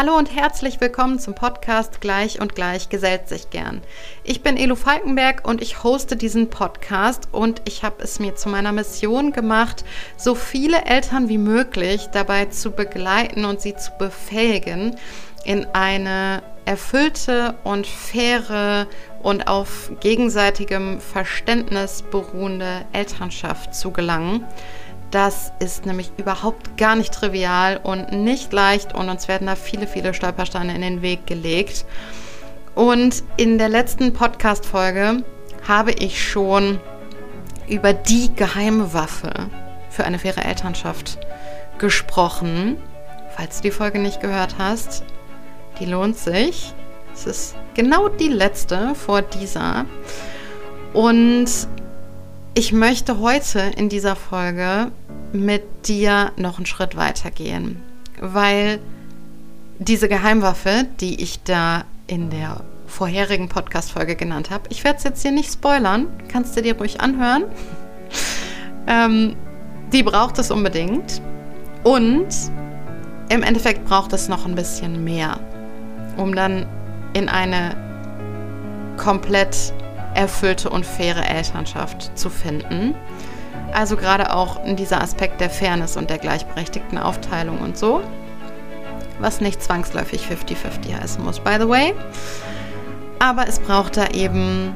Hallo und herzlich willkommen zum Podcast Gleich und Gleich gesellt sich gern. Ich bin Elou Falkenberg und ich hoste diesen Podcast und ich habe es mir zu meiner Mission gemacht, so viele Eltern wie möglich dabei zu begleiten und sie zu befähigen, in eine erfüllte und faire und auf gegenseitigem Verständnis beruhende Elternschaft zu gelangen. Das ist nämlich überhaupt gar nicht trivial und nicht leicht und uns werden da viele, viele Stolpersteine in den Weg gelegt. Und in der letzten Podcast-Folge habe ich schon über die geheime Waffe für eine faire Elternschaft gesprochen. Falls du die Folge nicht gehört hast, die lohnt sich. Es ist genau die letzte vor dieser. Und ich möchte heute in dieser Folge mit dir noch einen Schritt weiter gehen, weil diese Geheimwaffe, die ich da in der vorherigen Podcast-Folge genannt habe, ich werde es jetzt hier nicht spoilern, kannst du dir ruhig anhören, die braucht es unbedingt und im Endeffekt braucht es noch ein bisschen mehr, um dann in eine komplett erfüllte und faire Elternschaft zu finden. Also gerade auch in dieser Aspekt der Fairness und der gleichberechtigten Aufteilung und so, was nicht zwangsläufig 50-50 heißen muss, by the way. Aber es braucht da eben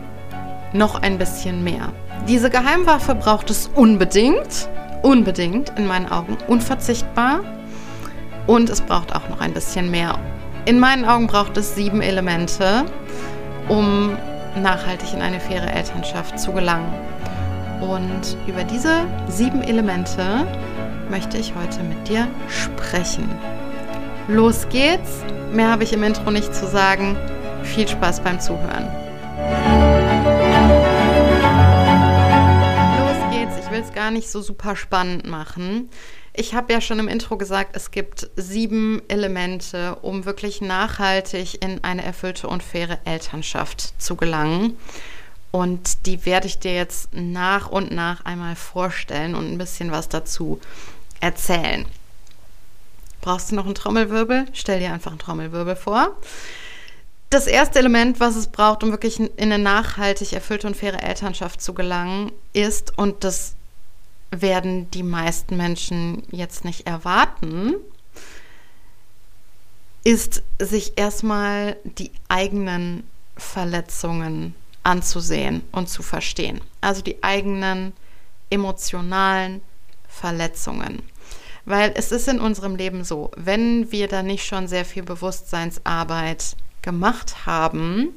noch ein bisschen mehr. Diese Geheimwaffe braucht es unbedingt in meinen Augen, unverzichtbar. Und es braucht auch noch ein bisschen mehr. In meinen Augen braucht es 7 Elemente, um nachhaltig in eine faire Elternschaft zu gelangen. Und über diese 7 Elemente möchte ich heute mit dir sprechen. Los geht's! Mehr habe ich im Intro nicht zu sagen. Viel Spaß beim Zuhören. Los geht's! Ich will es gar nicht so super spannend machen. Ich habe ja schon im Intro gesagt, es gibt 7 Elemente, um wirklich nachhaltig in eine erfüllte und faire Elternschaft zu gelangen. Und die werde ich dir jetzt nach und nach einmal vorstellen und ein bisschen was dazu erzählen. Brauchst du noch einen Trommelwirbel? Stell dir einfach einen Trommelwirbel vor. Das erste Element, was es braucht, um wirklich in eine nachhaltig erfüllte und faire Elternschaft zu gelangen, ist, und das werden die meisten Menschen jetzt nicht erwarten, ist, sich erstmal die eigenen Verletzungen anzusehen und zu verstehen. Also die eigenen emotionalen Verletzungen. Weil es ist in unserem Leben so, wenn wir da nicht schon sehr viel Bewusstseinsarbeit gemacht haben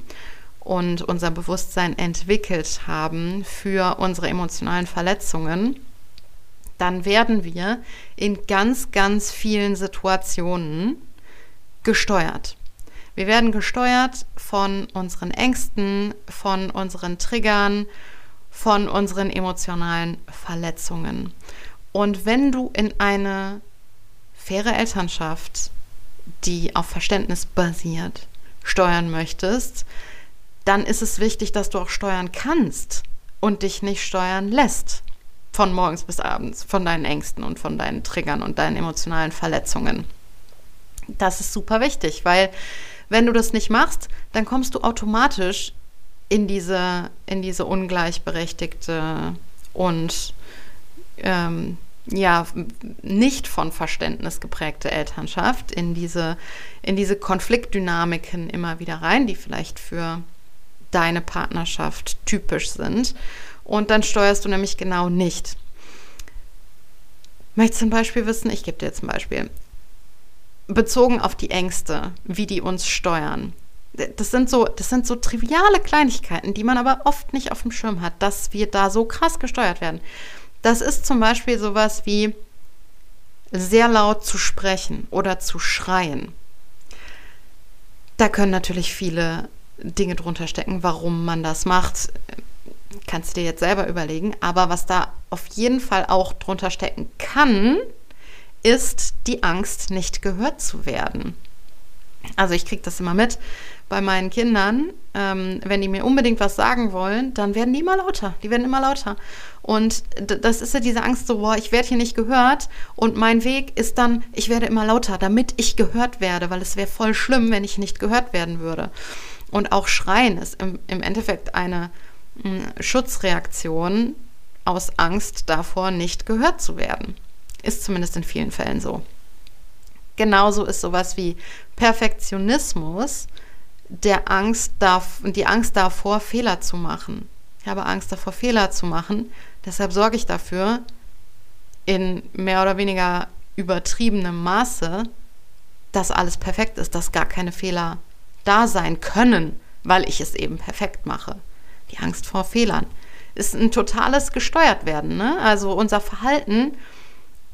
und unser Bewusstsein entwickelt haben für unsere emotionalen Verletzungen, dann werden wir in ganz, ganz vielen Situationen gesteuert. Wir werden gesteuert von unseren Ängsten, von unseren Triggern, von unseren emotionalen Verletzungen. Und wenn du in eine faire Elternschaft, die auf Verständnis basiert, steuern möchtest, dann ist es wichtig, dass du auch steuern kannst und dich nicht steuern lässt. Von morgens bis abends, von deinen Ängsten und von deinen Triggern und deinen emotionalen Verletzungen. Das ist super wichtig, weil wenn du das nicht machst, dann kommst du automatisch in diese ungleichberechtigte und nicht von Verständnis geprägte Elternschaft, in diese Konfliktdynamiken immer wieder rein, die vielleicht für deine Partnerschaft typisch sind. Und dann steuerst du nämlich genau nicht. Möchtest du ein Beispiel wissen? Ich gebe dir jetzt ein Beispiel. Bezogen auf die Ängste, wie die uns steuern. Das sind so triviale Kleinigkeiten, die man aber oft nicht auf dem Schirm hat, dass wir da so krass gesteuert werden. Das ist zum Beispiel sowas wie sehr laut zu sprechen oder zu schreien. Da können natürlich viele Dinge drunter stecken, warum man das macht. Kannst du dir jetzt selber überlegen, aber was da auf jeden Fall auch drunter stecken kann, ist die Angst, nicht gehört zu werden. Also ich kriege das immer mit, bei meinen Kindern, wenn die mir unbedingt was sagen wollen, dann werden die immer lauter. Die werden immer lauter. Und das ist ja diese Angst so, boah, ich werde hier nicht gehört. Und mein Weg ist dann, ich werde immer lauter, damit ich gehört werde, weil es wäre voll schlimm, wenn ich nicht gehört werden würde. Und auch Schreien ist im Endeffekt eine Schutzreaktion aus Angst davor, nicht gehört zu werden. Ist zumindest in vielen Fällen so. Genauso ist sowas wie Perfektionismus die Angst davor, Fehler zu machen. Ich habe Angst davor, Fehler zu machen. Deshalb sorge ich dafür, in mehr oder weniger übertriebenem Maße, dass alles perfekt ist, dass gar keine Fehler da sein können, weil ich es eben perfekt mache. Die Angst vor Fehlern ist ein totales Gesteuertwerden, ne? Also unser Verhalten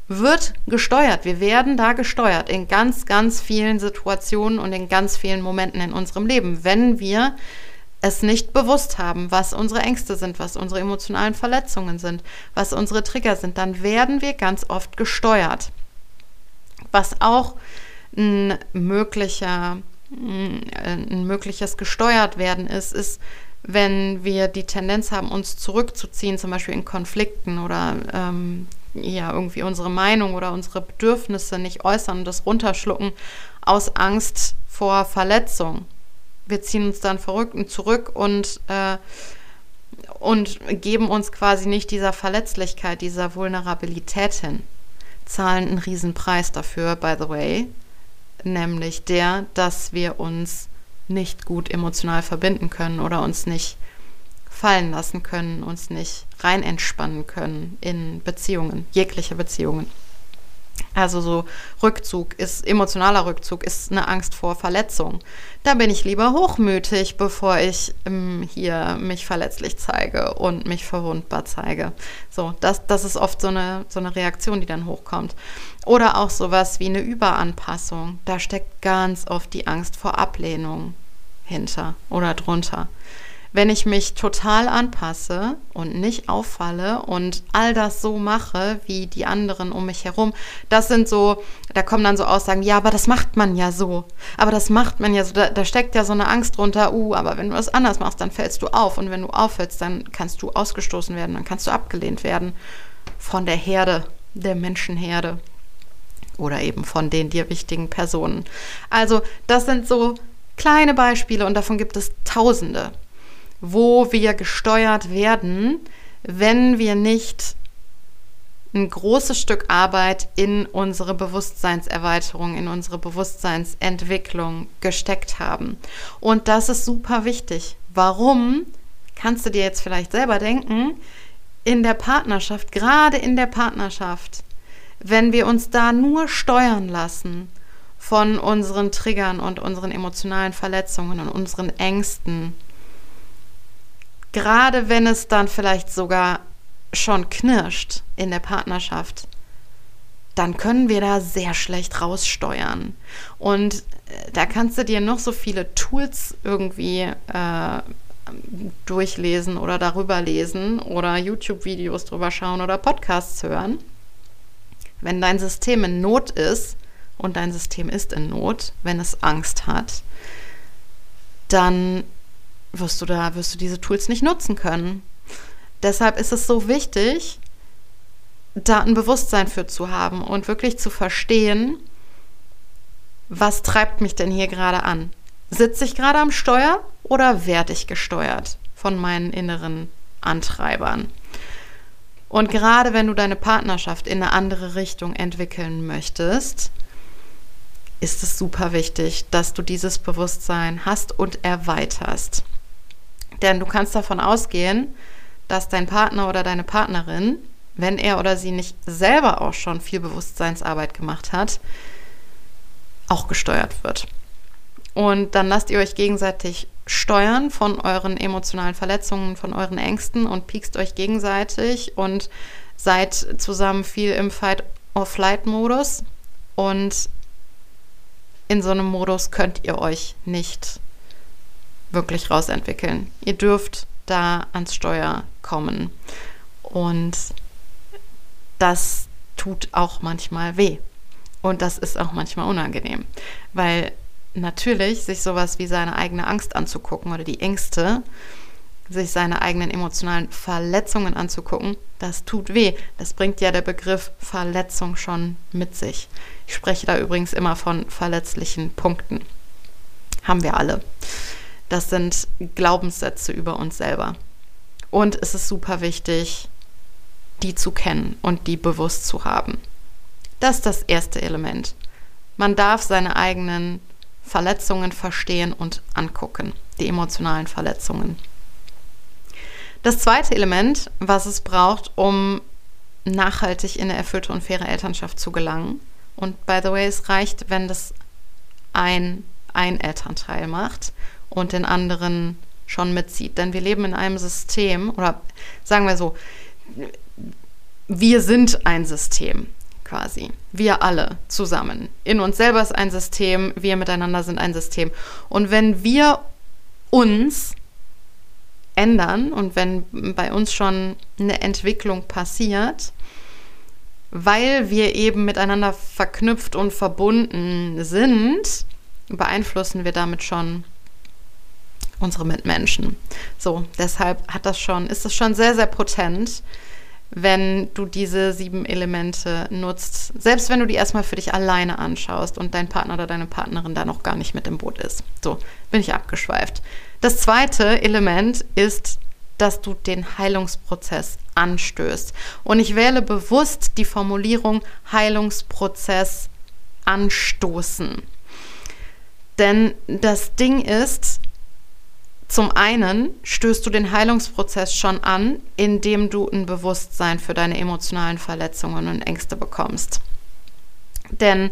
wird gesteuert. Wir werden da gesteuert in ganz, ganz vielen Situationen und in ganz vielen Momenten in unserem Leben, wenn wir es nicht bewusst haben, was unsere Ängste sind, was unsere emotionalen Verletzungen sind, was unsere Trigger sind, dann werden wir ganz oft gesteuert. Was auch ein mögliches Gesteuertwerden ist, wenn wir die Tendenz haben, uns zurückzuziehen, zum Beispiel in Konflikten oder irgendwie unsere Meinung oder unsere Bedürfnisse nicht äußern und das runterschlucken aus Angst vor Verletzung. Wir ziehen uns dann zurück und geben uns quasi nicht dieser Verletzlichkeit, dieser Vulnerabilität hin. Zahlen einen Riesenpreis dafür, by the way, nämlich der, dass wir uns nicht gut emotional verbinden können oder uns nicht fallen lassen können, uns nicht rein entspannen können in Beziehungen, jegliche Beziehungen. Also so emotionaler Rückzug ist eine Angst vor Verletzung. Da bin ich lieber hochmütig, bevor ich hier mich verletzlich zeige und mich verwundbar zeige. So, das ist oft so eine Reaktion, die dann hochkommt. Oder auch sowas wie eine Überanpassung. Da steckt ganz oft die Angst vor Ablehnung hinter oder drunter. Wenn ich mich total anpasse und nicht auffalle und all das so mache, wie die anderen um mich herum, da kommen dann so Aussagen, ja, aber das macht man ja so. Da steckt ja so eine Angst drunter, aber wenn du das anders machst, dann fällst du auf. Und wenn du auffällst, dann kannst du ausgestoßen werden, dann kannst du abgelehnt werden von der Herde, der Menschenherde oder eben von den dir wichtigen Personen. Also das sind so kleine Beispiele und davon gibt es Tausende, wo wir gesteuert werden, wenn wir nicht ein großes Stück Arbeit in unsere Bewusstseinserweiterung, in unsere Bewusstseinsentwicklung gesteckt haben. Und das ist super wichtig. Warum? Kannst du dir jetzt vielleicht selber denken, gerade in der Partnerschaft, wenn wir uns da nur steuern lassen von unseren Triggern und unseren emotionalen Verletzungen und unseren Ängsten, gerade wenn es dann vielleicht sogar schon knirscht in der Partnerschaft, dann können wir da sehr schlecht raussteuern. Und da kannst du dir noch so viele Tools irgendwie durchlesen oder darüber lesen oder YouTube-Videos drüber schauen oder Podcasts hören. Wenn dein System in Not ist, und dein System ist in Not, wenn es Angst hat, dann wirst du diese Tools nicht nutzen können. Deshalb ist es so wichtig, da ein Bewusstsein für zu haben und wirklich zu verstehen, was treibt mich denn hier gerade an? Sitze ich gerade am Steuer oder werde ich gesteuert von meinen inneren Antreibern? Und gerade wenn du deine Partnerschaft in eine andere Richtung entwickeln möchtest, ist es super wichtig, dass du dieses Bewusstsein hast und erweiterst. Denn du kannst davon ausgehen, dass dein Partner oder deine Partnerin, wenn er oder sie nicht selber auch schon viel Bewusstseinsarbeit gemacht hat, auch gesteuert wird. Und dann lasst ihr euch gegenseitig steuern von euren emotionalen Verletzungen, von euren Ängsten und piekst euch gegenseitig und seid zusammen viel im Fight-or-Flight-Modus. Und in so einem Modus könnt ihr euch nicht wirklich rausentwickeln. Ihr dürft da ans Steuer kommen. Und das tut auch manchmal weh. Und das ist auch manchmal unangenehm, weil natürlich sich sowas wie seine eigene Angst anzugucken oder die Ängste, sich seine eigenen emotionalen Verletzungen anzugucken, das tut weh. Das bringt ja der Begriff Verletzung schon mit sich. Ich spreche da übrigens immer von verletzlichen Punkten. Haben wir alle. Das sind Glaubenssätze über uns selber. Und es ist super wichtig, die zu kennen und die bewusst zu haben. Das ist das erste Element. Man darf seine eigenen Verletzungen verstehen und angucken, die emotionalen Verletzungen. Das zweite Element, was es braucht, um nachhaltig in eine erfüllte und faire Elternschaft zu gelangen. Und by the way, es reicht, wenn das ein Elternteil macht und den anderen schon mitzieht. Denn wir leben in einem System, oder sagen wir so, wir sind ein System quasi. Wir alle zusammen. In uns selber ist ein System, wir miteinander sind ein System. Und wenn wir uns ändern und wenn bei uns schon eine Entwicklung passiert, weil wir eben miteinander verknüpft und verbunden sind, beeinflussen wir damit schon unsere Mitmenschen. So, deshalb ist das schon sehr, sehr potent, wenn du diese 7 Elemente nutzt, selbst wenn du die erstmal für dich alleine anschaust und dein Partner oder deine Partnerin da noch gar nicht mit im Boot ist. So, bin ich abgeschweift. Das zweite Element ist, dass du den Heilungsprozess anstößt. Und ich wähle bewusst die Formulierung Heilungsprozess anstoßen. Denn das Ding ist, zum einen stößt du den Heilungsprozess schon an, indem du ein Bewusstsein für deine emotionalen Verletzungen und Ängste bekommst. Denn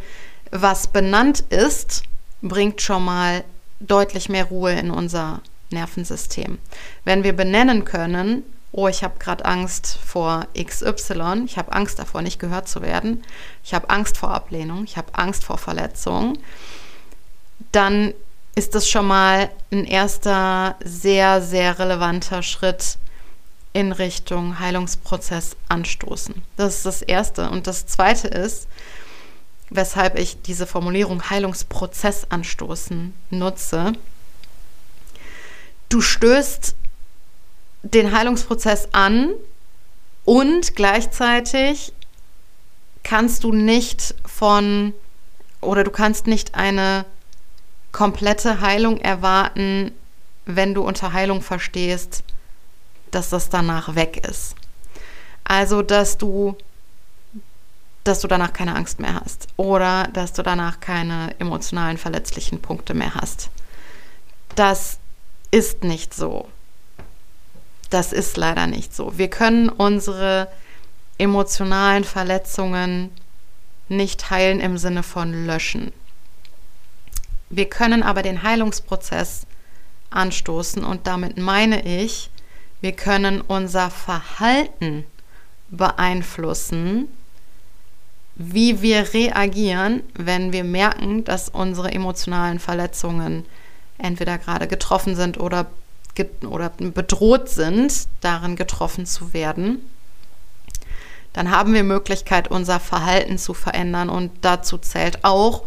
was benannt ist, bringt schon mal deutlich mehr Ruhe in unser Nervensystem. Wenn wir benennen können, oh, ich habe gerade Angst vor XY, ich habe Angst davor, nicht gehört zu werden, ich habe Angst vor Ablehnung, ich habe Angst vor Verletzung, dann ist das schon mal ein erster sehr, sehr relevanter Schritt in Richtung Heilungsprozess anstoßen. Das ist das Erste. Und das Zweite ist, weshalb ich diese Formulierung Heilungsprozess anstoßen nutze. Du stößt den Heilungsprozess an und gleichzeitig kannst nicht eine komplette Heilung erwarten, wenn du unter Heilung verstehst, dass das danach weg ist. Also, dass du danach keine Angst mehr hast oder dass du danach keine emotionalen, verletzlichen Punkte mehr hast. Das ist nicht so. Das ist leider nicht so. Wir können unsere emotionalen Verletzungen nicht heilen im Sinne von löschen. Wir können aber den Heilungsprozess anstoßen und damit meine ich, wir können unser Verhalten beeinflussen, wie wir reagieren, wenn wir merken, dass unsere emotionalen Verletzungen entweder gerade getroffen sind oder bedroht sind, darin getroffen zu werden. Dann haben wir Möglichkeit, unser Verhalten zu verändern und dazu zählt auch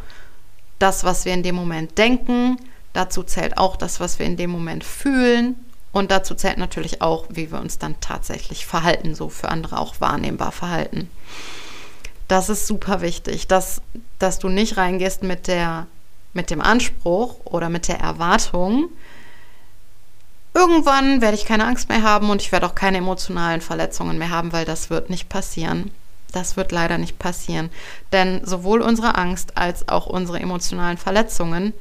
das, was wir in dem Moment denken, dazu zählt auch das, was wir in dem Moment fühlen und dazu zählt natürlich auch, wie wir uns dann tatsächlich verhalten, so für andere auch wahrnehmbar verhalten. Das ist super wichtig, dass du nicht reingehst mit dem Anspruch oder mit der Erwartung, irgendwann werde ich keine Angst mehr haben und ich werde auch keine emotionalen Verletzungen mehr haben, weil das wird nicht passieren. Das wird leider nicht passieren, denn sowohl unsere Angst als auch unsere emotionalen Verletzungen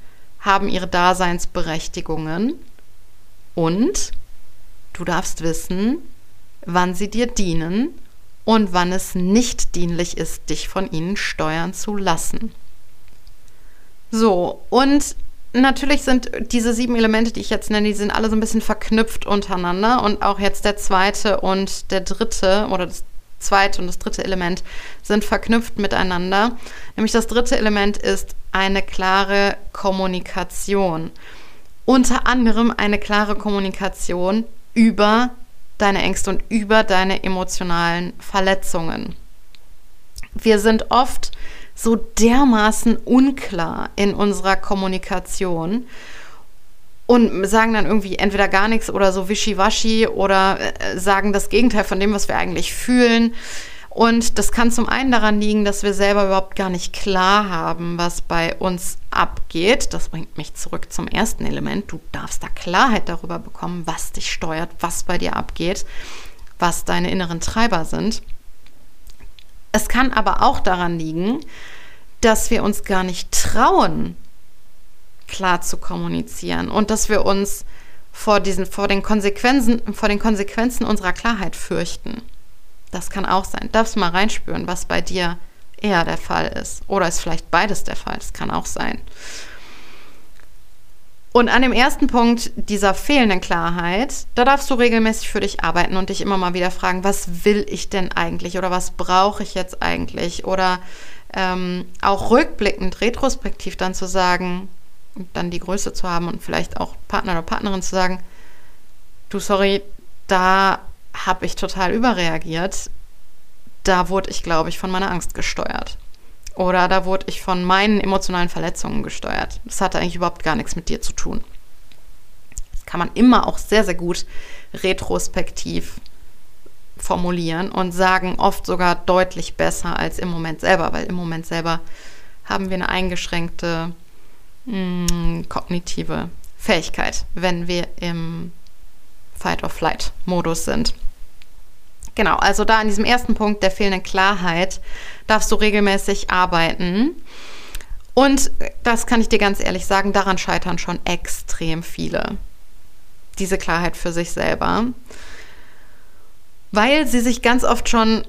haben ihre Daseinsberechtigungen und du darfst wissen, wann sie dir dienen und wann es nicht dienlich ist, dich von ihnen steuern zu lassen. So, und natürlich sind diese 7 Elemente, die ich jetzt nenne, die sind alle so ein bisschen verknüpft untereinander und auch jetzt der zweite und der dritte oder das zweite und das dritte Element sind verknüpft miteinander. Nämlich das dritte Element ist eine klare Kommunikation. Unter anderem eine klare Kommunikation über deine Ängste und über deine emotionalen Verletzungen. Wir sind oft so dermaßen unklar in unserer Kommunikation und sagen dann irgendwie entweder gar nichts oder so wischiwaschi oder sagen das Gegenteil von dem, was wir eigentlich fühlen. Und das kann zum einen daran liegen, dass wir selber überhaupt gar nicht klar haben, was bei uns abgeht. Das bringt mich zurück zum ersten Element. Du darfst da Klarheit darüber bekommen, was dich steuert, was bei dir abgeht, was deine inneren Treiber sind. Es kann aber auch daran liegen, dass wir uns gar nicht trauen, klar zu kommunizieren und dass wir uns vor den Konsequenzen unserer Klarheit fürchten. Das kann auch sein. Darfst mal reinspüren, was bei dir eher der Fall ist. Oder ist vielleicht beides der Fall. Das kann auch sein. Und an dem ersten Punkt dieser fehlenden Klarheit, da darfst du regelmäßig für dich arbeiten und dich immer mal wieder fragen, was will ich denn eigentlich oder was brauche ich jetzt eigentlich? Oder auch rückblickend, retrospektiv dann zu sagen, und dann die Größe zu haben und vielleicht auch Partner oder Partnerin zu sagen, du, sorry, da habe ich total überreagiert, da wurde ich, glaube ich, von meiner Angst gesteuert. Oder da wurde ich von meinen emotionalen Verletzungen gesteuert. Das hatte eigentlich überhaupt gar nichts mit dir zu tun. Das kann man immer auch sehr, sehr gut retrospektiv formulieren und sagen, oft sogar deutlich besser als im Moment selber, weil im Moment selber haben wir eine eingeschränkte kognitive Fähigkeit, wenn wir im Fight-or-Flight-Modus sind. Genau, also da an diesem ersten Punkt der fehlenden Klarheit darfst du regelmäßig arbeiten. Und das kann ich dir ganz ehrlich sagen, daran scheitern schon extrem viele. Diese Klarheit für sich selber. Weil sie sich ganz oft schon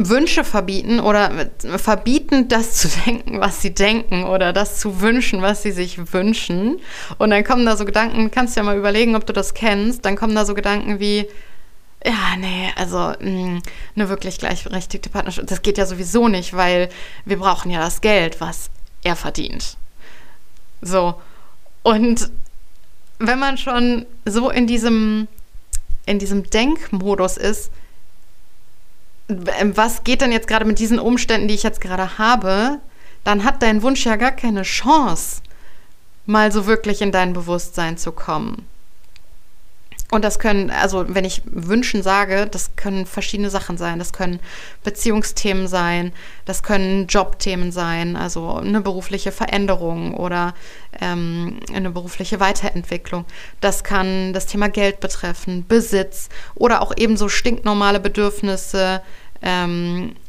Wünsche verbieten oder verbieten, das zu denken, was sie denken oder das zu wünschen, was sie sich wünschen. Und dann kommen da so Gedanken, kannst du ja mal überlegen, ob du das kennst, dann kommen da so Gedanken wie, ja, nee, also eine wirklich gleichberechtigte Partnerschaft, das geht ja sowieso nicht, weil wir brauchen ja das Geld, was er verdient. So, und wenn man schon so in diesem Denkmodus ist, was geht denn jetzt gerade mit diesen Umständen, die ich jetzt gerade habe, dann hat dein Wunsch ja gar keine Chance, mal so wirklich in dein Bewusstsein zu kommen. Und das können, also wenn ich wünschen sage, das können verschiedene Sachen sein. Das können Beziehungsthemen sein, das können Jobthemen sein, also eine berufliche Veränderung oder eine berufliche Weiterentwicklung. Das kann das Thema Geld betreffen, Besitz oder auch ebenso stinknormale Bedürfnisse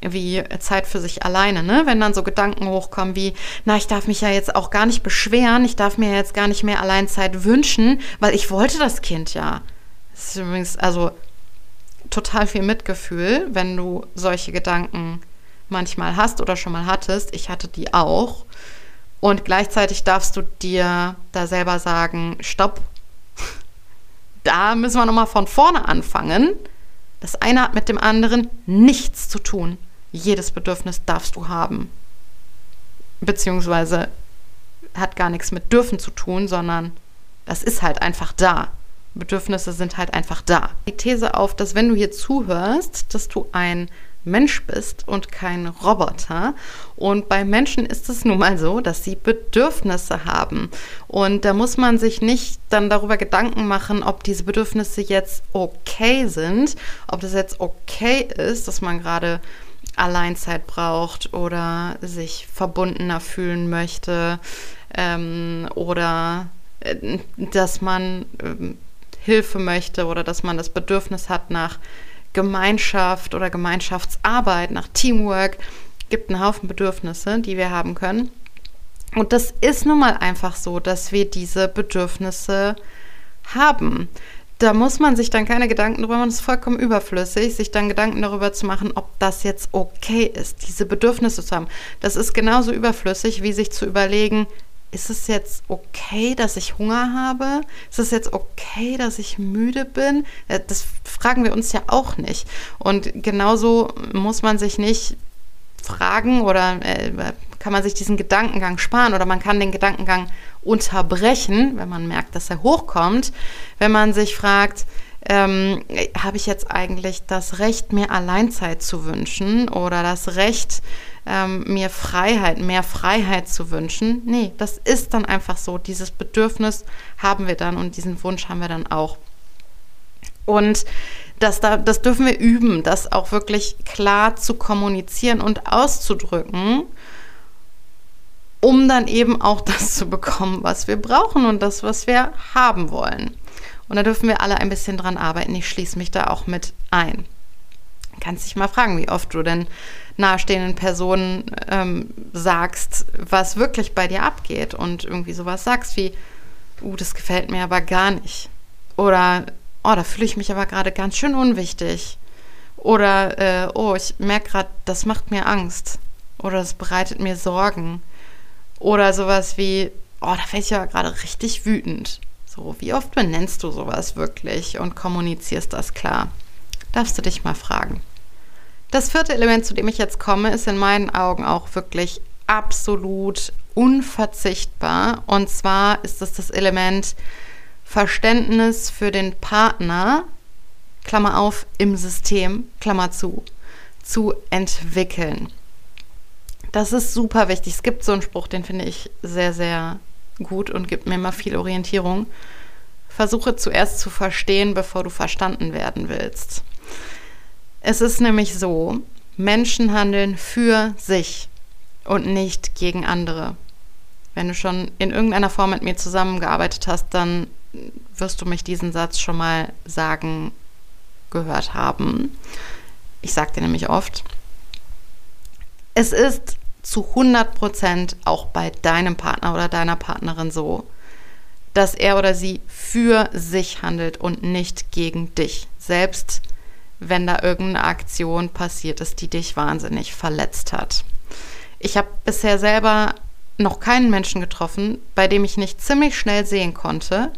wie Zeit für sich alleine, ne? Wenn dann so Gedanken hochkommen wie, na, ich darf mich ja jetzt auch gar nicht beschweren, ich darf mir jetzt gar nicht mehr allein Zeit wünschen, weil ich wollte das Kind ja. Das ist übrigens also total viel Mitgefühl, wenn du solche Gedanken manchmal hast oder schon mal hattest. Ich hatte die auch. Und gleichzeitig darfst du dir da selber sagen, stopp, da müssen wir nochmal von vorne anfangen. Das eine hat mit dem anderen nichts zu tun. Jedes Bedürfnis darfst du haben. Beziehungsweise hat gar nichts mit dürfen zu tun, sondern das ist halt einfach da. Bedürfnisse sind halt einfach da. Die These auf, dass wenn du hier zuhörst, dass du ein Mensch bist und kein Roboter. Und bei Menschen ist es nun mal so, dass sie Bedürfnisse haben. Und da muss man sich nicht dann darüber Gedanken machen, ob diese Bedürfnisse jetzt okay sind, ob das jetzt okay ist, dass man gerade Alleinzeit braucht oder sich verbundener fühlen möchte oder dass man Hilfe möchte oder dass man das Bedürfnis hat nach Gemeinschaft oder Gemeinschaftsarbeit, nach Teamwork. Gibt einen Haufen Bedürfnisse, die wir haben können. Und das ist nun mal einfach so, dass wir diese Bedürfnisse haben. Da muss man sich dann keine Gedanken drüber machen, es ist vollkommen überflüssig, sich dann Gedanken darüber zu machen, ob das jetzt okay ist, diese Bedürfnisse zu haben. Das ist genauso überflüssig, wie sich zu überlegen, ist es jetzt okay, dass ich Hunger habe? Ist es jetzt okay, dass ich müde bin? Das fragen wir uns ja auch nicht. Und genauso muss man sich nicht fragen oder kann man sich diesen Gedankengang sparen oder man kann den Gedankengang unterbrechen, wenn man merkt, dass er hochkommt. Wenn man sich fragt, habe ich jetzt eigentlich das Recht, mir Alleinzeit zu wünschen oder das Recht, mir mehr Freiheit zu wünschen? Nee, das ist dann einfach so. Dieses Bedürfnis haben wir dann und diesen Wunsch haben wir dann auch. Und das dürfen wir üben, das auch wirklich klar zu kommunizieren und auszudrücken, um dann eben auch das zu bekommen, was wir brauchen und das, was wir haben wollen. Und da dürfen wir alle ein bisschen dran arbeiten. Ich schließe mich da auch mit ein. Du kannst dich mal fragen, wie oft du denn nahestehenden Personen sagst, was wirklich bei dir abgeht und irgendwie sowas sagst wie, das gefällt mir aber gar nicht. Oder, da fühle ich mich aber gerade ganz schön unwichtig. Oder, ich merke gerade, das macht mir Angst. Oder das bereitet mir Sorgen. Oder sowas wie, da werde ich ja gerade richtig wütend. So, wie oft benennst du sowas wirklich und kommunizierst das klar? Darfst du dich mal fragen. Das vierte Element, zu dem ich jetzt komme, ist in meinen Augen auch wirklich absolut unverzichtbar. Und zwar ist es das Element Verständnis für den Partner, Klammer auf, im System, Klammer zu entwickeln. Das ist super wichtig. Es gibt so einen Spruch, den finde ich sehr, sehr gut und gibt mir immer viel Orientierung. Versuche zuerst zu verstehen, bevor du verstanden werden willst. Es ist nämlich so, Menschen handeln für sich und nicht gegen andere. Wenn du schon in irgendeiner Form mit mir zusammengearbeitet hast, dann wirst du mich diesen Satz schon mal sagen, gehört haben. Ich sage dir nämlich oft, es ist zu 100% auch bei deinem Partner oder deiner Partnerin so, dass er oder sie für sich handelt und nicht gegen dich. Selbst wenn da irgendeine Aktion passiert ist, die dich wahnsinnig verletzt hat. Ich habe bisher selber noch keinen Menschen getroffen, bei dem ich nicht ziemlich schnell sehen konnte,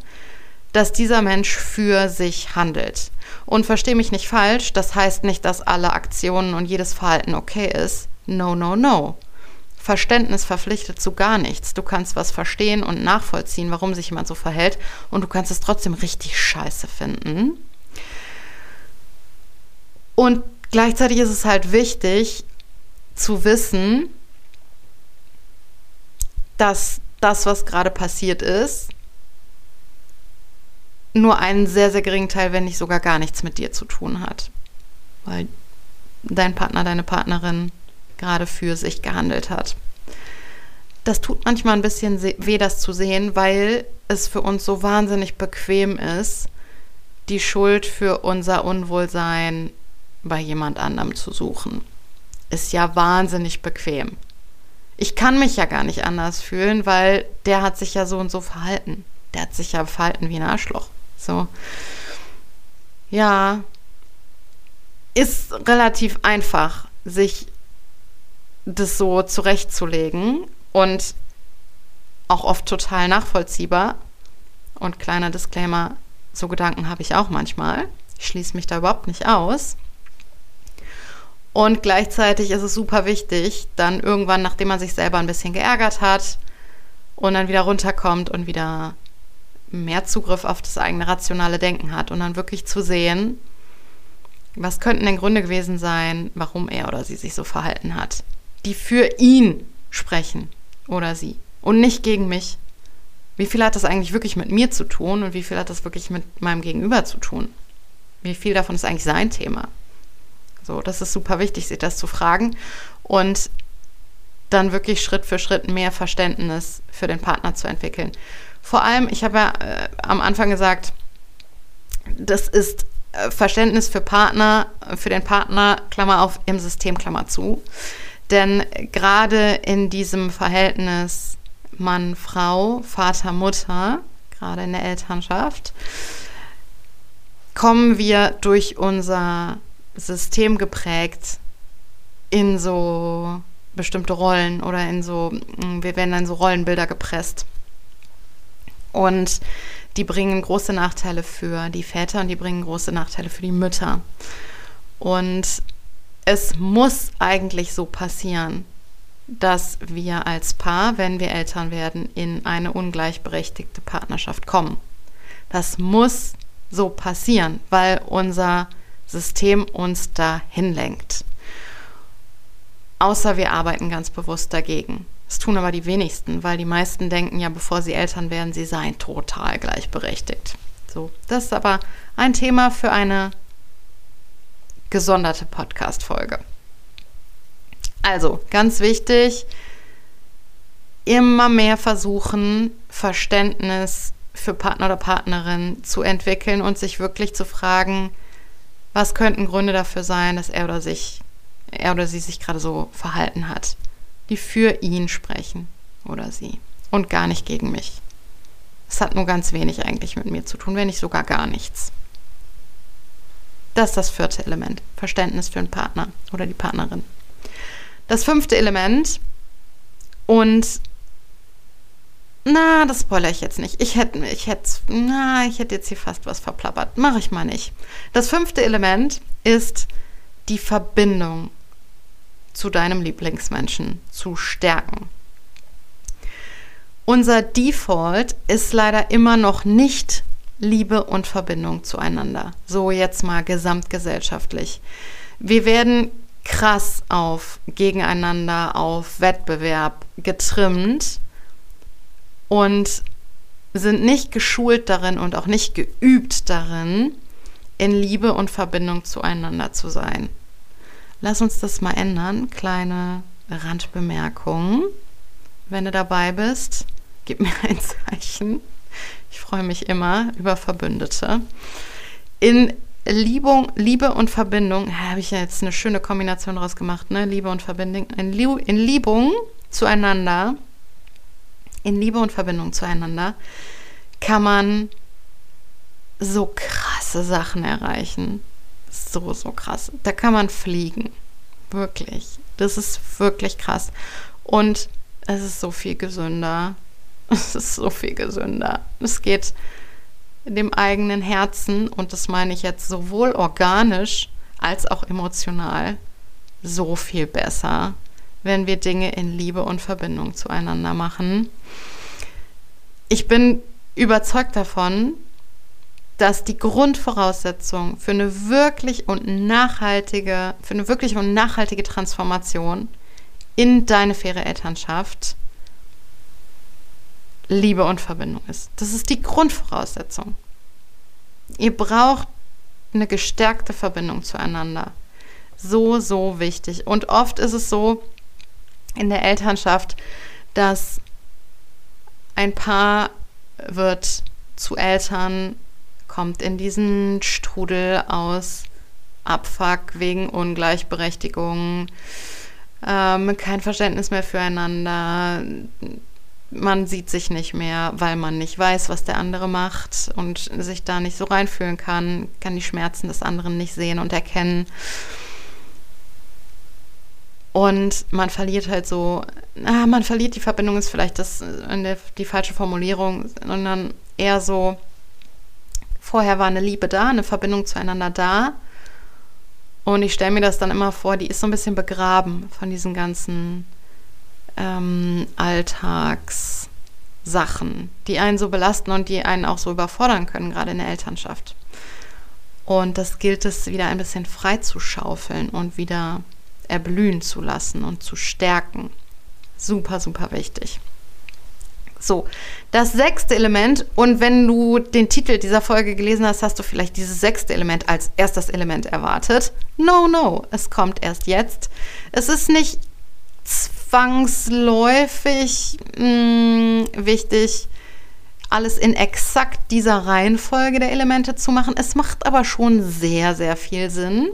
dass dieser Mensch für sich handelt. Und verstehe mich nicht falsch, das heißt nicht, dass alle Aktionen und jedes Verhalten okay ist. No, no, no. Verständnis verpflichtet zu gar nichts. Du kannst was verstehen und nachvollziehen, warum sich jemand so verhält, und du kannst es trotzdem richtig scheiße finden. Und gleichzeitig ist es halt wichtig zu wissen, dass das, was gerade passiert ist, nur einen sehr, sehr geringen Teil, wenn nicht sogar gar nichts mit dir zu tun hat. Weil dein Partner, deine Partnerin gerade für sich gehandelt hat. Das tut manchmal ein bisschen weh, das zu sehen, weil es für uns so wahnsinnig bequem ist, die Schuld für unser Unwohlsein bei jemand anderem zu suchen. Ist ja wahnsinnig bequem. Ich kann mich ja gar nicht anders fühlen, weil der hat sich ja so und so verhalten. Der hat sich ja verhalten wie ein Arschloch. So. Ja, ist relativ einfach, sich das so zurechtzulegen und auch oft total nachvollziehbar. Und kleiner Disclaimer, so Gedanken habe ich auch manchmal. Ich schließe mich da überhaupt nicht aus. Und gleichzeitig ist es super wichtig, dann irgendwann, nachdem man sich selber ein bisschen geärgert hat und dann wieder runterkommt und wieder mehr Zugriff auf das eigene rationale Denken hat und dann wirklich zu sehen, was könnten denn Gründe gewesen sein, warum er oder sie sich so verhalten hat, die für ihn sprechen oder sie und nicht gegen mich. Wie viel hat das eigentlich wirklich mit mir zu tun und wie viel hat das wirklich mit meinem Gegenüber zu tun? Wie viel davon ist eigentlich sein Thema? So, das ist super wichtig, sich das zu fragen und dann wirklich Schritt für Schritt mehr Verständnis für den Partner zu entwickeln. Vor allem, ich habe ja am Anfang gesagt, das ist Verständnis für den Partner, Klammer auf, im System, Klammer zu. Denn gerade in diesem Verhältnis Mann, Frau, Vater, Mutter, gerade in der Elternschaft, kommen wir durch unser System geprägt in so bestimmte Rollen oder wir werden dann so Rollenbilder gepresst. Und die bringen große Nachteile für die Väter und die bringen große Nachteile für die Mütter. Und es muss eigentlich so passieren, dass wir als Paar, wenn wir Eltern werden, in eine ungleichberechtigte Partnerschaft kommen. Das muss so passieren, weil unser System uns dahin lenkt. Außer wir arbeiten ganz bewusst dagegen. Das tun aber die wenigsten, weil die meisten denken ja, bevor sie Eltern werden, sie seien total gleichberechtigt. So, das ist aber ein Thema für eine gesonderte Podcast-Folge. Also, ganz wichtig, immer mehr versuchen, Verständnis für Partner oder Partnerin zu entwickeln und sich wirklich zu fragen, was könnten Gründe dafür sein, dass er oder sie sich gerade so verhalten hat, die für ihn sprechen oder sie und gar nicht gegen mich. Es hat nur ganz wenig eigentlich mit mir zu tun, wenn nicht sogar gar nichts. Das ist das 4. Element, Verständnis für den Partner oder die Partnerin. Das 5. Element, und na, das spoilere ich jetzt nicht. Ich hätte jetzt hier fast was verplappert. Mache ich mal nicht. Das 5. Element ist die Verbindung zu deinem Lieblingsmenschen zu stärken. Unser Default ist leider immer noch nicht Liebe und Verbindung zueinander. So jetzt mal gesamtgesellschaftlich. Wir werden krass auf Gegeneinander, auf Wettbewerb getrimmt und sind nicht geschult darin und auch nicht geübt darin, in Liebe und Verbindung zueinander zu sein. Lass uns das mal ändern. Kleine Randbemerkung. Wenn du dabei bist, gib mir ein Zeichen. Ich freue mich immer über Verbündete. In Liebe und Verbindung, habe ich ja jetzt eine schöne Kombination draus gemacht, ne? Liebe und Verbindung. In Liebe und Verbindung zueinander kann man so krasse Sachen erreichen. So, so krass. Da kann man fliegen. Wirklich. Das ist wirklich krass. Und es ist so viel gesünder. Es geht dem eigenen Herzen, und das meine ich jetzt sowohl organisch als auch emotional, so viel besser, wenn wir Dinge in Liebe und Verbindung zueinander machen. Ich bin überzeugt davon, dass die Grundvoraussetzung für eine wirkliche und nachhaltige Transformation in deine faire Elternschaft Liebe und Verbindung ist. Das ist die Grundvoraussetzung. Ihr braucht eine gestärkte Verbindung zueinander. So, so wichtig. Und oft ist es so in der Elternschaft, dass ein Paar wird zu Eltern, kommt in diesen Strudel aus Abfuck wegen Ungleichberechtigung, kein Verständnis mehr füreinander, man sieht sich nicht mehr, weil man nicht weiß, was der andere macht und sich da nicht so reinfühlen kann die Schmerzen des anderen nicht sehen und erkennen. Und man verliert halt so, man verliert die Verbindung, ist vielleicht die falsche Formulierung, sondern eher so, vorher war eine Liebe da, eine Verbindung zueinander da, und ich stelle mir das dann immer vor, die ist so ein bisschen begraben von diesen ganzen Alltagssachen, die einen so belasten und die einen auch so überfordern können, gerade in der Elternschaft. Und das gilt es wieder ein bisschen frei zu schaufeln und wieder erblühen zu lassen und zu stärken. Super, super wichtig. So, das 6. Element, und wenn du den Titel dieser Folge gelesen hast, hast du vielleicht dieses 6. Element als erstes Element erwartet. No, es kommt erst jetzt. Es ist nicht zwangsläufig wichtig, alles in exakt dieser Reihenfolge der Elemente zu machen. Es macht aber schon sehr, sehr viel Sinn.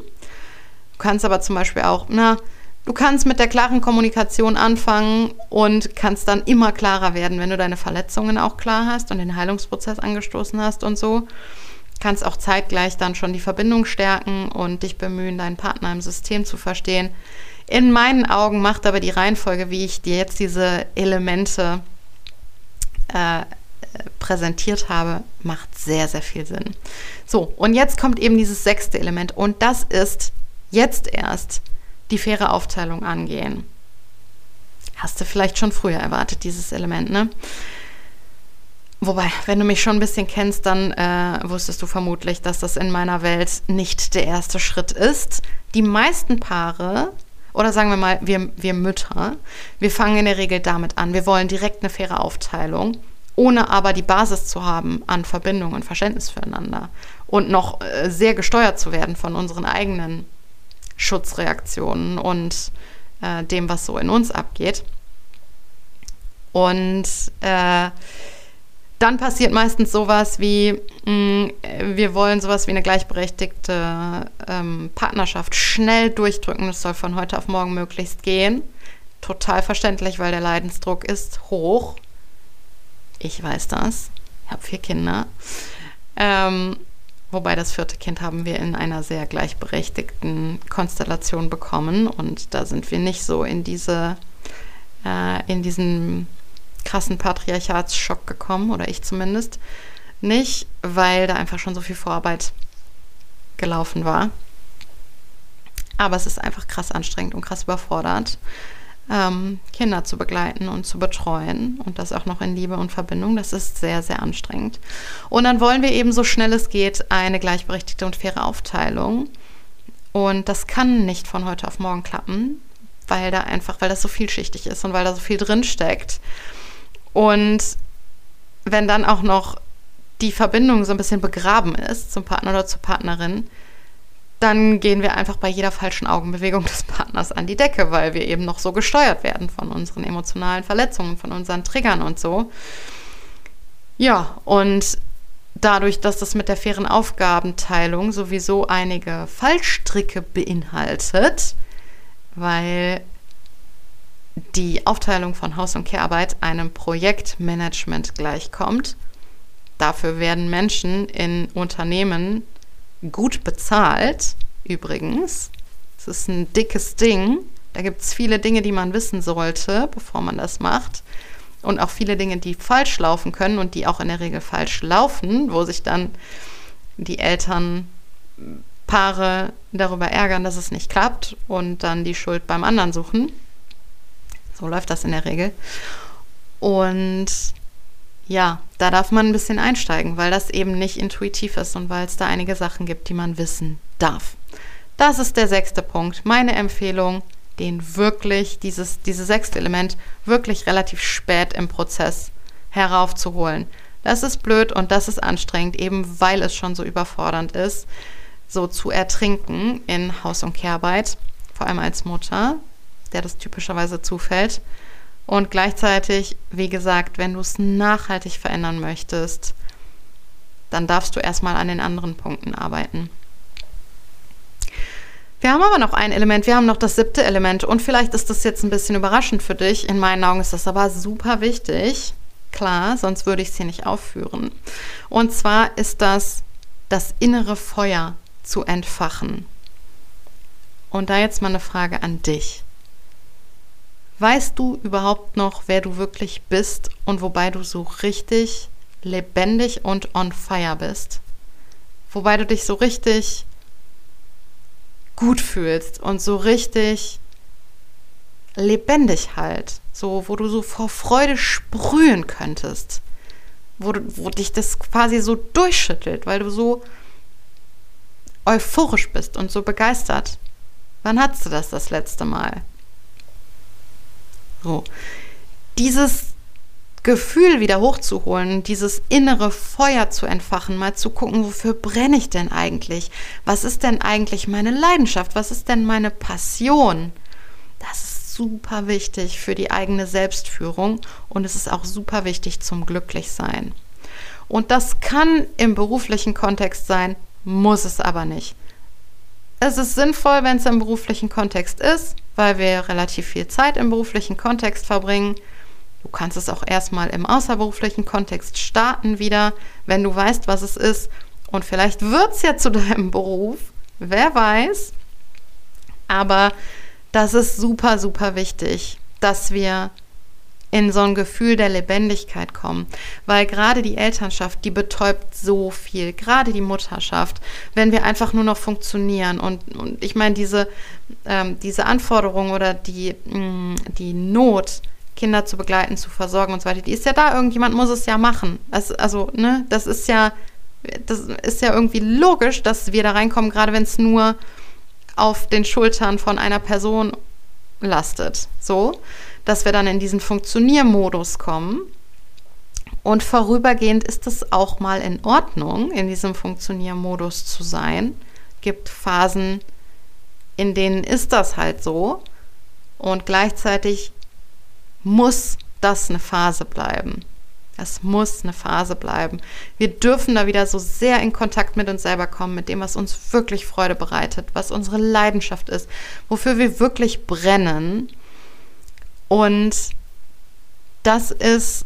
Du kannst aber zum Beispiel auch, du kannst mit der klaren Kommunikation anfangen und kannst dann immer klarer werden, wenn du deine Verletzungen auch klar hast und den Heilungsprozess angestoßen hast und so. Kannst auch zeitgleich dann schon die Verbindung stärken und dich bemühen, deinen Partner im System zu verstehen. In meinen Augen macht aber die Reihenfolge, wie ich dir jetzt diese Elemente präsentiert habe, macht sehr, sehr viel Sinn. So, und jetzt kommt eben dieses 6. Element, und das ist jetzt erst die faire Aufteilung angehen. Hast du vielleicht schon früher erwartet, dieses Element, ne? Wobei, wenn du mich schon ein bisschen kennst, dann wusstest du vermutlich, dass das in meiner Welt nicht der erste Schritt ist. Die meisten Paare, oder sagen wir mal, wir Mütter, wir fangen in der Regel damit an. Wir wollen direkt eine faire Aufteilung, ohne aber die Basis zu haben an Verbindung und Verständnis füreinander und noch sehr gesteuert zu werden von unseren eigenen Schutzreaktionen und dem, was so in uns abgeht. Und dann passiert meistens sowas wie, wir wollen sowas wie eine gleichberechtigte Partnerschaft schnell durchdrücken. Das soll von heute auf morgen möglichst gehen. Total verständlich, weil der Leidensdruck ist hoch. Ich weiß das. Ich habe 4 Kinder. Wobei das 4. Kind haben wir in einer sehr gleichberechtigten Konstellation bekommen. Und da sind wir nicht so in diesen krassen Patriarchatsschock gekommen, oder ich zumindest nicht, weil da einfach schon so viel Vorarbeit gelaufen war. Aber es ist einfach krass anstrengend und krass überfordert, Kinder zu begleiten und zu betreuen und das auch noch in Liebe und Verbindung. Das ist sehr, sehr anstrengend. Und dann wollen wir eben so schnell es geht eine gleichberechtigte und faire Aufteilung. Und das kann nicht von heute auf morgen klappen, weil das so vielschichtig ist und weil da so viel drin steckt. Und wenn dann auch noch die Verbindung so ein bisschen begraben ist zum Partner oder zur Partnerin, dann gehen wir einfach bei jeder falschen Augenbewegung des Partners an die Decke, weil wir eben noch so gesteuert werden von unseren emotionalen Verletzungen, von unseren Triggern und so. Ja, und dadurch, dass das mit der fairen Aufgabenteilung sowieso einige Fallstricke beinhaltet, weil die Aufteilung von Haus- und Care-Arbeit einem Projektmanagement gleichkommt. Dafür werden Menschen in Unternehmen gut bezahlt, übrigens. Es ist ein dickes Ding. Da gibt es viele Dinge, die man wissen sollte, bevor man das macht. Und auch viele Dinge, die falsch laufen können und die auch in der Regel falsch laufen, wo sich dann die Elternpaare darüber ärgern, dass es nicht klappt und dann die Schuld beim anderen suchen. So läuft das in der Regel. Und ja, da darf man ein bisschen einsteigen, weil das eben nicht intuitiv ist und weil es da einige Sachen gibt, die man wissen darf. Das ist der 6. Punkt. Meine Empfehlung, den wirklich, dieses 6. Element wirklich relativ spät im Prozess heraufzuholen. Das ist blöd und das ist anstrengend, eben weil es schon so überfordernd ist, so zu ertrinken in Haus- und Care-Arbeit, vor allem als Mutter, der das typischerweise zufällt. Und gleichzeitig, wie gesagt, wenn du es nachhaltig verändern möchtest, dann darfst du erstmal an den anderen Punkten arbeiten. Wir haben aber noch ein Element, wir haben noch das 7. Element. Und vielleicht ist das jetzt ein bisschen überraschend für dich. In meinen Augen ist das aber super wichtig. Klar, sonst würde ich es hier nicht aufführen. Und zwar ist das innere Feuer zu entfachen. Und da jetzt mal eine Frage an dich. Weißt du überhaupt noch, wer du wirklich bist und wobei du so richtig lebendig und on fire bist? Wobei du dich so richtig gut fühlst und so richtig lebendig halt. So, wo du so vor Freude sprühen könntest. Wo dich das quasi so durchschüttelt, weil du so euphorisch bist und so begeistert. Wann hattest du das letzte Mal? So. Dieses Gefühl wieder hochzuholen, dieses innere Feuer zu entfachen, mal zu gucken, wofür brenne ich denn eigentlich? Was ist denn eigentlich meine Leidenschaft? Was ist denn meine Passion? Das ist super wichtig für die eigene Selbstführung und es ist auch super wichtig zum Glücklichsein. Und das kann im beruflichen Kontext sein, muss es aber nicht. Es ist sinnvoll, wenn es im beruflichen Kontext ist, weil wir relativ viel Zeit im beruflichen Kontext verbringen. Du kannst es auch erstmal im außerberuflichen Kontext starten wieder, wenn du weißt, was es ist. Und vielleicht wird es ja zu deinem Beruf, wer weiß. Aber das ist super, super wichtig, dass wir in so ein Gefühl der Lebendigkeit kommen, weil gerade die Elternschaft, die betäubt so viel, gerade die Mutterschaft, wenn wir einfach nur noch funktionieren und ich meine, diese Anforderung oder die Not, Kinder zu begleiten, zu versorgen und so weiter, die ist ja da, irgendjemand muss es ja machen. Also, ne, das ist ja irgendwie logisch, dass wir da reinkommen, gerade wenn es nur auf den Schultern von einer Person lastet. So, dass wir dann in diesen Funktioniermodus kommen. Und vorübergehend ist es auch mal in Ordnung, in diesem Funktioniermodus zu sein. Gibt Phasen, in denen ist das halt so. Und gleichzeitig muss das eine Phase bleiben. Es muss eine Phase bleiben. Wir dürfen da wieder so sehr in Kontakt mit uns selber kommen, mit dem, was uns wirklich Freude bereitet, was unsere Leidenschaft ist, wofür wir wirklich brennen. Und das ist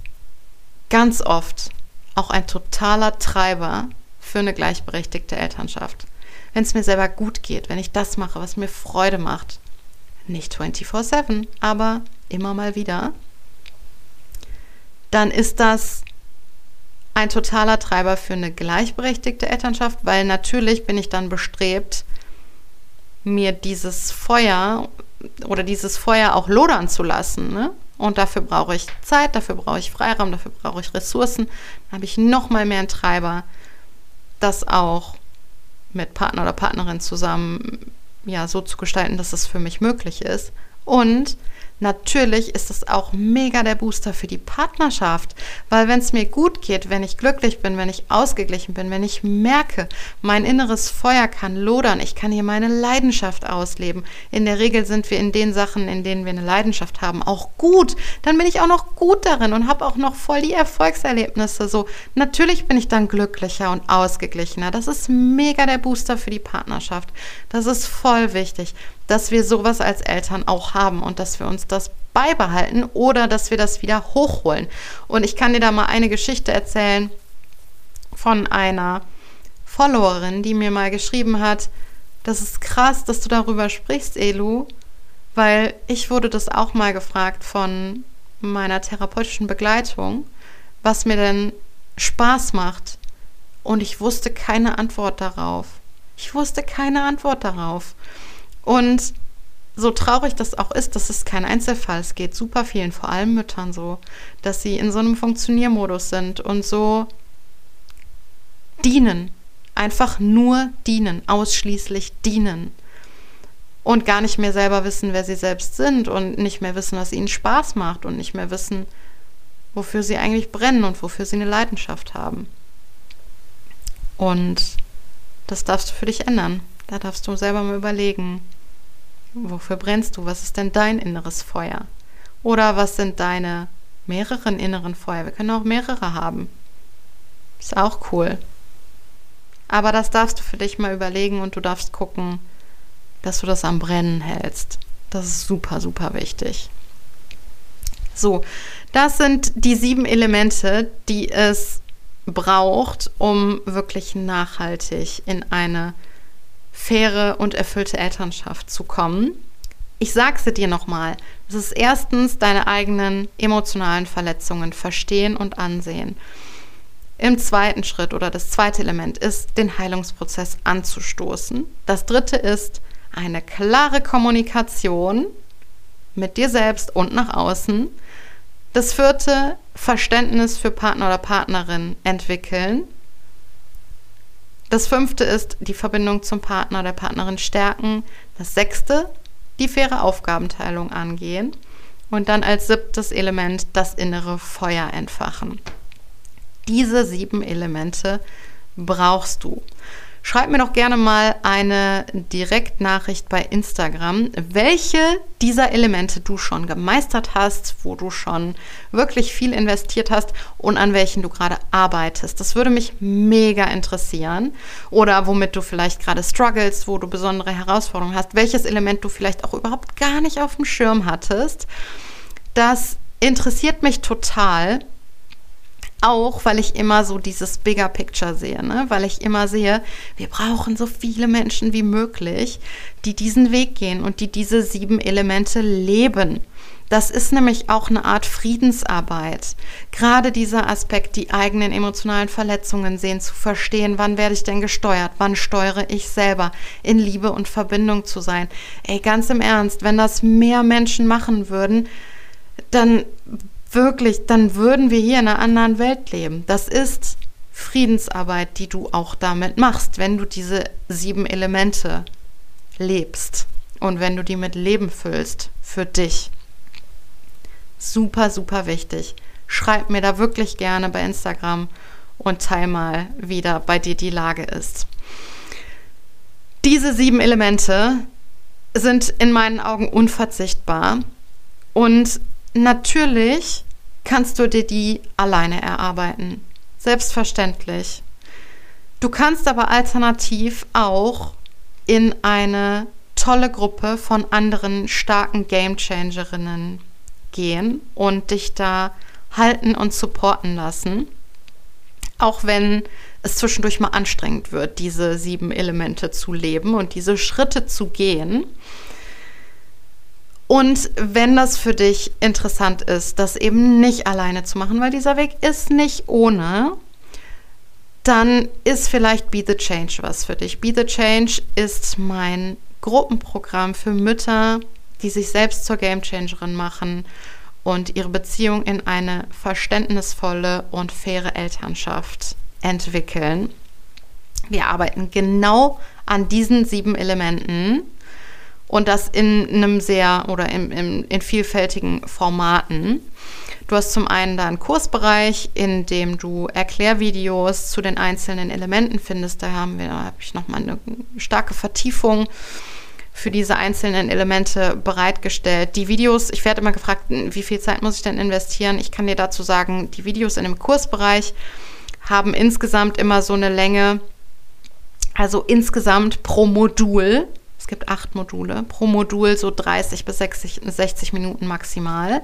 ganz oft auch ein totaler Treiber für eine gleichberechtigte Elternschaft. Wenn es mir selber gut geht, wenn ich das mache, was mir Freude macht, nicht 24/7, aber immer mal wieder, dann ist das ein totaler Treiber für eine gleichberechtigte Elternschaft, weil natürlich bin ich dann bestrebt, mir dieses Feuer auch lodern zu lassen, ne? Und dafür brauche ich Zeit, dafür brauche ich Freiraum, dafür brauche ich Ressourcen. Dann habe ich noch mal mehr einen Treiber, das auch mit Partner oder Partnerin zusammen ja so zu gestalten, dass es für mich möglich ist. Und natürlich ist das auch mega der Booster für die Partnerschaft, weil wenn es mir gut geht, wenn ich glücklich bin, wenn ich ausgeglichen bin, wenn ich merke, mein inneres Feuer kann lodern, ich kann hier meine Leidenschaft ausleben. In der Regel sind wir in den Sachen, in denen wir eine Leidenschaft haben, auch gut. Dann bin ich auch noch gut darin und habe auch noch voll die Erfolgserlebnisse. So, natürlich bin ich dann glücklicher und ausgeglichener. Das ist mega der Booster für die Partnerschaft. Das ist voll wichtig, dass wir sowas als Eltern auch haben und dass wir uns das beibehalten oder dass wir das wieder hochholen. Und ich kann dir da mal eine Geschichte erzählen von einer Followerin, die mir mal geschrieben hat, das ist krass, dass du darüber sprichst, Elou, weil ich wurde das auch mal gefragt von meiner therapeutischen Begleitung, was mir denn Spaß macht, und ich wusste keine Antwort darauf. Und so traurig das auch ist, das ist kein Einzelfall. Es geht super vielen, vor allem Müttern so, dass sie in so einem Funktioniermodus sind und so dienen. Einfach nur dienen, ausschließlich dienen. Und gar nicht mehr selber wissen, wer sie selbst sind und nicht mehr wissen, was ihnen Spaß macht und nicht mehr wissen, wofür sie eigentlich brennen und wofür sie eine Leidenschaft haben. Und das darfst du für dich ändern. Da darfst du selber mal überlegen, wofür brennst du? Was ist denn dein inneres Feuer? Oder was sind deine mehreren inneren Feuer? Wir können auch mehrere haben. Ist auch cool. Aber das darfst du für dich mal überlegen und du darfst gucken, dass du das am Brennen hältst. Das ist super, super wichtig. So, das sind die 7 Elemente, die es braucht, um wirklich nachhaltig in eine faire und erfüllte Elternschaft zu kommen. Ich sag's dir nochmal. Das ist erstens deine eigenen emotionalen Verletzungen verstehen und ansehen. Im zweiten Schritt oder das zweite Element ist, den Heilungsprozess anzustoßen. Das dritte ist eine klare Kommunikation mit dir selbst und nach außen. Das vierte, Verständnis für Partner oder Partnerin entwickeln. Das 5. ist, die Verbindung zum Partner oder Partnerin stärken. Das 6. die faire Aufgabenteilung angehen. Und dann als 7. Element das innere Feuer entfachen. Diese 7 Elemente brauchst du. Schreib mir doch gerne mal eine Direktnachricht bei Instagram, welche dieser Elemente du schon gemeistert hast, wo du schon wirklich viel investiert hast und an welchen du gerade arbeitest. Das würde mich mega interessieren. Oder womit du vielleicht gerade struggles, wo du besondere Herausforderungen hast, welches Element du vielleicht auch überhaupt gar nicht auf dem Schirm hattest. Das interessiert mich total. Auch, weil ich immer so dieses Bigger Picture sehe, ne? Weil ich immer sehe, wir brauchen so viele Menschen wie möglich, die diesen Weg gehen und die diese 7 Elemente leben. Das ist nämlich auch eine Art Friedensarbeit. Gerade dieser Aspekt, die eigenen emotionalen Verletzungen sehen, zu verstehen, wann werde ich denn gesteuert, wann steuere ich selber, in Liebe und Verbindung zu sein. Ey, ganz im Ernst, wenn das mehr Menschen machen würden, dann wirklich, dann würden wir hier in einer anderen Welt leben. Das ist Friedensarbeit, die du auch damit machst, wenn du diese 7 Elemente lebst und wenn du die mit Leben füllst für dich. Super, super wichtig. Schreib mir da wirklich gerne bei Instagram und teil mal, wie da bei dir die Lage ist. Diese 7 Elemente sind in meinen Augen unverzichtbar und natürlich kannst du dir die alleine erarbeiten. Selbstverständlich. Du kannst aber alternativ auch in eine tolle Gruppe von anderen starken Game-Changerinnen gehen und dich da halten und supporten lassen, auch wenn es zwischendurch mal anstrengend wird, diese 7 Elemente zu leben und diese Schritte zu gehen. Und wenn das für dich interessant ist, das eben nicht alleine zu machen, weil dieser Weg ist nicht ohne, dann ist vielleicht Be the Change was für dich. Be the Change ist mein Gruppenprogramm für Mütter, die sich selbst zur Game-Changerin machen und ihre Beziehung in eine verständnisvolle und faire Elternschaft entwickeln. Wir arbeiten genau an diesen 7 Elementen. Und das in einem sehr oder in vielfältigen Formaten. Du hast zum einen da einen Kursbereich, in dem du Erklärvideos zu den einzelnen Elementen findest. Da habe ich nochmal eine starke Vertiefung für diese einzelnen Elemente bereitgestellt. Die Videos, ich werde immer gefragt, wie viel Zeit muss ich denn investieren? Ich kann dir dazu sagen, die Videos in dem Kursbereich haben insgesamt immer so eine Länge, also insgesamt pro Modul. Es gibt 8 Module, pro Modul so 30 bis 60 Minuten maximal.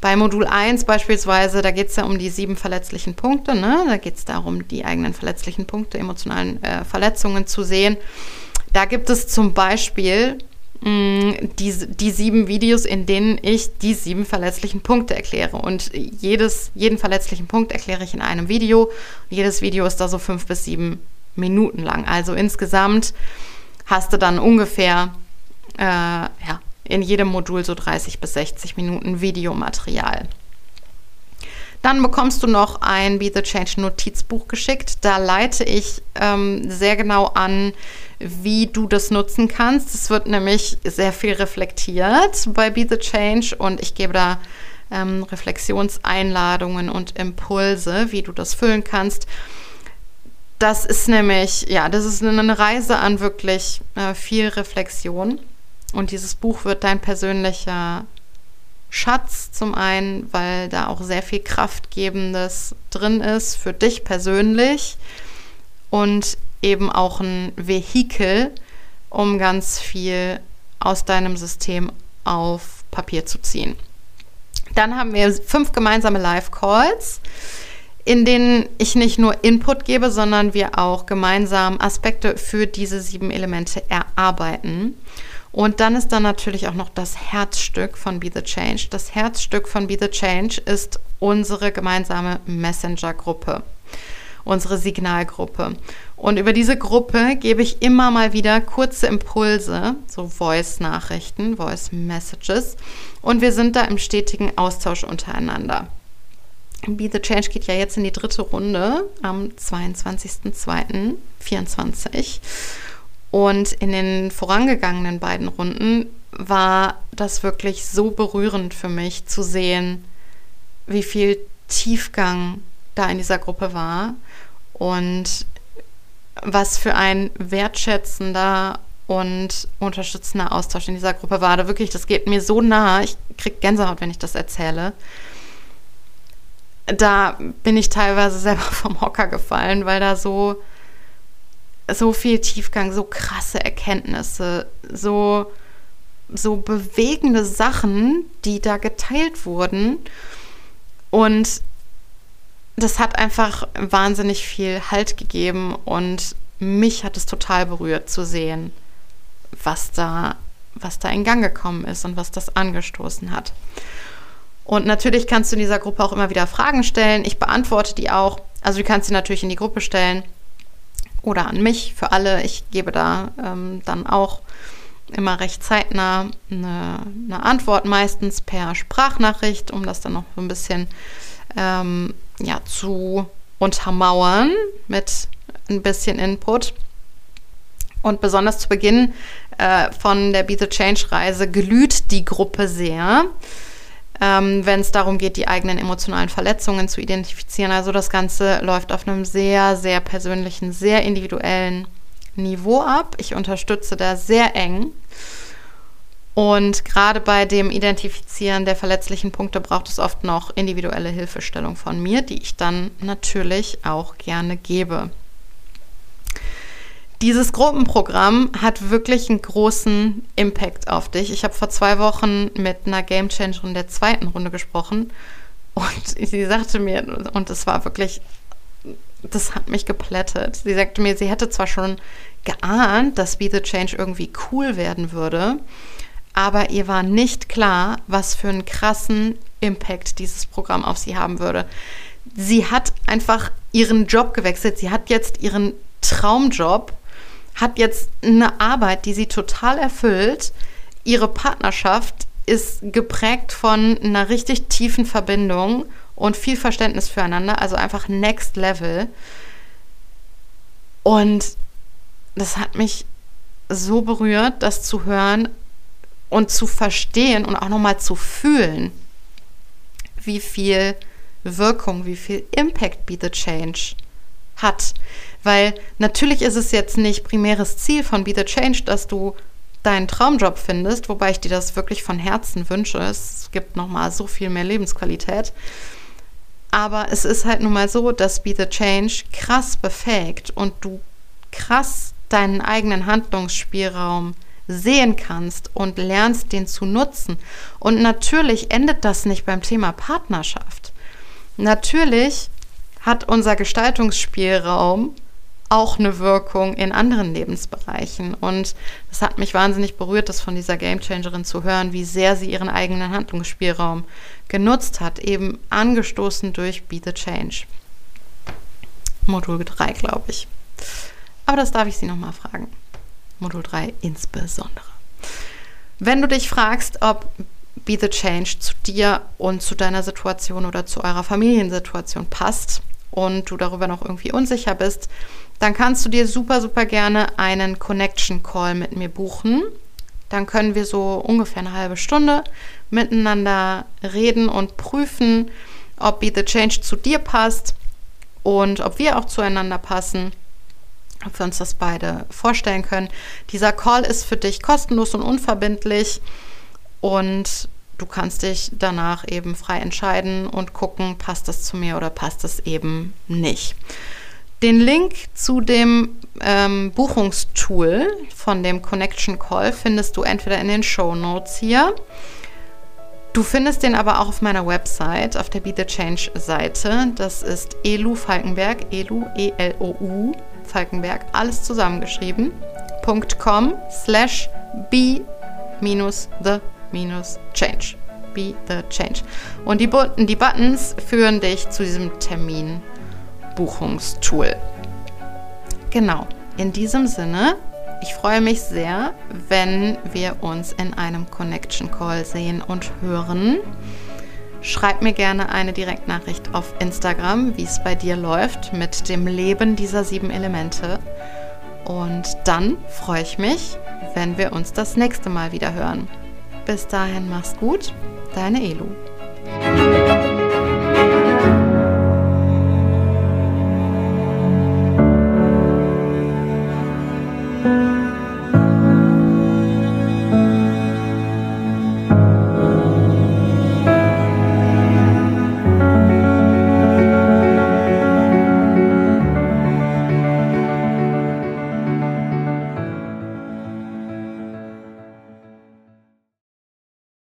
Bei Modul 1 beispielsweise, da geht es ja um die 7 verletzlichen Punkte, ne? Da geht es darum, die eigenen verletzlichen Punkte, emotionalen Verletzungen zu sehen. Da gibt es zum Beispiel die 7 Videos, in denen ich die 7 verletzlichen Punkte erkläre. Und jeden verletzlichen Punkt erkläre ich in einem Video. Jedes Video ist da so 5 bis 7 Minuten lang. Also insgesamt hast du dann ungefähr in jedem Modul so 30 bis 60 Minuten Videomaterial. Dann bekommst du noch ein Be the Change Notizbuch geschickt. Da leite ich sehr genau an, wie du das nutzen kannst. Es wird nämlich sehr viel reflektiert bei Be the Change und ich gebe da Reflexionseinladungen und Impulse, wie du das füllen kannst. Das ist nämlich, ja, das ist eine Reise an wirklich viel Reflexion. Und dieses Buch wird dein persönlicher Schatz zum einen, weil da auch sehr viel Kraftgebendes drin ist für dich persönlich und eben auch ein Vehikel, um ganz viel aus deinem System auf Papier zu ziehen. Dann haben wir 5 gemeinsame Live-Calls, in denen ich nicht nur Input gebe, sondern wir auch gemeinsam Aspekte für diese 7 Elemente erarbeiten. Und dann ist da natürlich auch noch das Herzstück von Be the Change. Das Herzstück von Be the Change ist unsere gemeinsame Messenger-Gruppe, unsere Signalgruppe. Und über diese Gruppe gebe ich immer mal wieder kurze Impulse, so Voice-Nachrichten, Voice-Messages. Und wir sind da im stetigen Austausch untereinander. Be the Change geht ja jetzt in die 3. Runde am 22.02.2024 und in den vorangegangenen beiden Runden war das wirklich so berührend für mich zu sehen, wie viel Tiefgang da in dieser Gruppe war und was für ein wertschätzender und unterstützender Austausch in dieser Gruppe war. Da wirklich, das geht mir so nah, ich kriege Gänsehaut, wenn ich das erzähle. Da bin ich teilweise selber vom Hocker gefallen, weil da so viel Tiefgang, so krasse Erkenntnisse, so bewegende Sachen, die da geteilt wurden. Und das hat einfach wahnsinnig viel Halt gegeben und mich hat es total berührt zu sehen, was da in Gang gekommen ist und was das angestoßen hat. Und natürlich kannst du in dieser Gruppe auch immer wieder Fragen stellen. Ich beantworte die auch. Also du kannst sie natürlich in die Gruppe stellen oder an mich für alle. Ich gebe da dann auch immer recht zeitnah eine Antwort, meistens per Sprachnachricht, um das dann noch so ein bisschen zu untermauern mit ein bisschen Input. Und besonders zu Beginn von der Be the Change-Reise glüht die Gruppe sehr, wenn es darum geht, die eigenen emotionalen Verletzungen zu identifizieren. Also das Ganze läuft auf einem sehr, sehr persönlichen, sehr individuellen Niveau ab. Ich unterstütze da sehr eng. Und gerade bei dem Identifizieren der verletzlichen Punkte braucht es oft noch individuelle Hilfestellung von mir, die ich dann natürlich auch gerne gebe. Dieses Gruppenprogramm hat wirklich einen großen Impact auf dich. Ich habe vor 2 Wochen mit einer Game Changerin der 2. Runde gesprochen und sie sagte mir, und es war wirklich, das hat mich geplättet. Sie sagte mir, sie hätte zwar schon geahnt, dass Be the Change irgendwie cool werden würde, aber ihr war nicht klar, was für einen krassen Impact dieses Programm auf sie haben würde. Sie hat einfach ihren Job gewechselt. Sie hat jetzt ihren Traumjob, hat jetzt eine Arbeit, die sie total erfüllt. Ihre Partnerschaft ist geprägt von einer richtig tiefen Verbindung und viel Verständnis füreinander, also einfach Next Level. Und das hat mich so berührt, das zu hören und zu verstehen und auch nochmal zu fühlen, wie viel Wirkung, wie viel Impact Be the Change hat. Weil natürlich ist es jetzt nicht primäres Ziel von Be the Change, dass du deinen Traumjob findest, wobei ich dir das wirklich von Herzen wünsche. Es gibt nochmal so viel mehr Lebensqualität. Aber es ist halt nun mal so, dass Be the Change krass befähigt und du krass deinen eigenen Handlungsspielraum sehen kannst und lernst, den zu nutzen. Und natürlich endet das nicht beim Thema Partnerschaft. Natürlich hat unser Gestaltungsspielraum auch eine Wirkung in anderen Lebensbereichen. Und das hat mich wahnsinnig berührt, das von dieser Game Changerin zu hören, wie sehr sie ihren eigenen Handlungsspielraum genutzt hat, eben angestoßen durch Be the Change. Modul 3, glaube ich. Aber das darf ich Sie nochmal fragen. Modul 3 insbesondere. Wenn du dich fragst, ob Be the Change zu dir und zu deiner Situation oder zu eurer Familiensituation passt und du darüber noch irgendwie unsicher bist, dann kannst du dir super, super gerne einen Connection Call mit mir buchen. Dann können wir so ungefähr eine halbe Stunde miteinander reden und prüfen, ob Be the Change zu dir passt und ob wir auch zueinander passen, ob wir uns das beide vorstellen können. Dieser Call ist für dich kostenlos und unverbindlich. Und du kannst dich danach eben frei entscheiden und gucken, passt das zu mir oder passt das eben nicht. Den Link zu dem Buchungstool von dem Connection Call findest du entweder in den Shownotes hier. Du findest den aber auch auf meiner Website, auf der Be the Change Seite. Das ist Elou Falkenberg, Elou, E-L-O-U, Falkenberg, alles zusammengeschrieben, .com/be-the-change. Be the Change. Und die Buttons führen dich zu diesem Terminbuchungstool. Genau, in diesem Sinne, ich freue mich sehr, wenn wir uns in einem Connection Call sehen und hören. Schreib mir gerne eine Direktnachricht auf Instagram, wie es bei dir läuft mit dem Leben dieser 7 Elemente. Und dann freue ich mich, wenn wir uns das nächste Mal wieder hören. Bis dahin, mach's gut, deine Elou.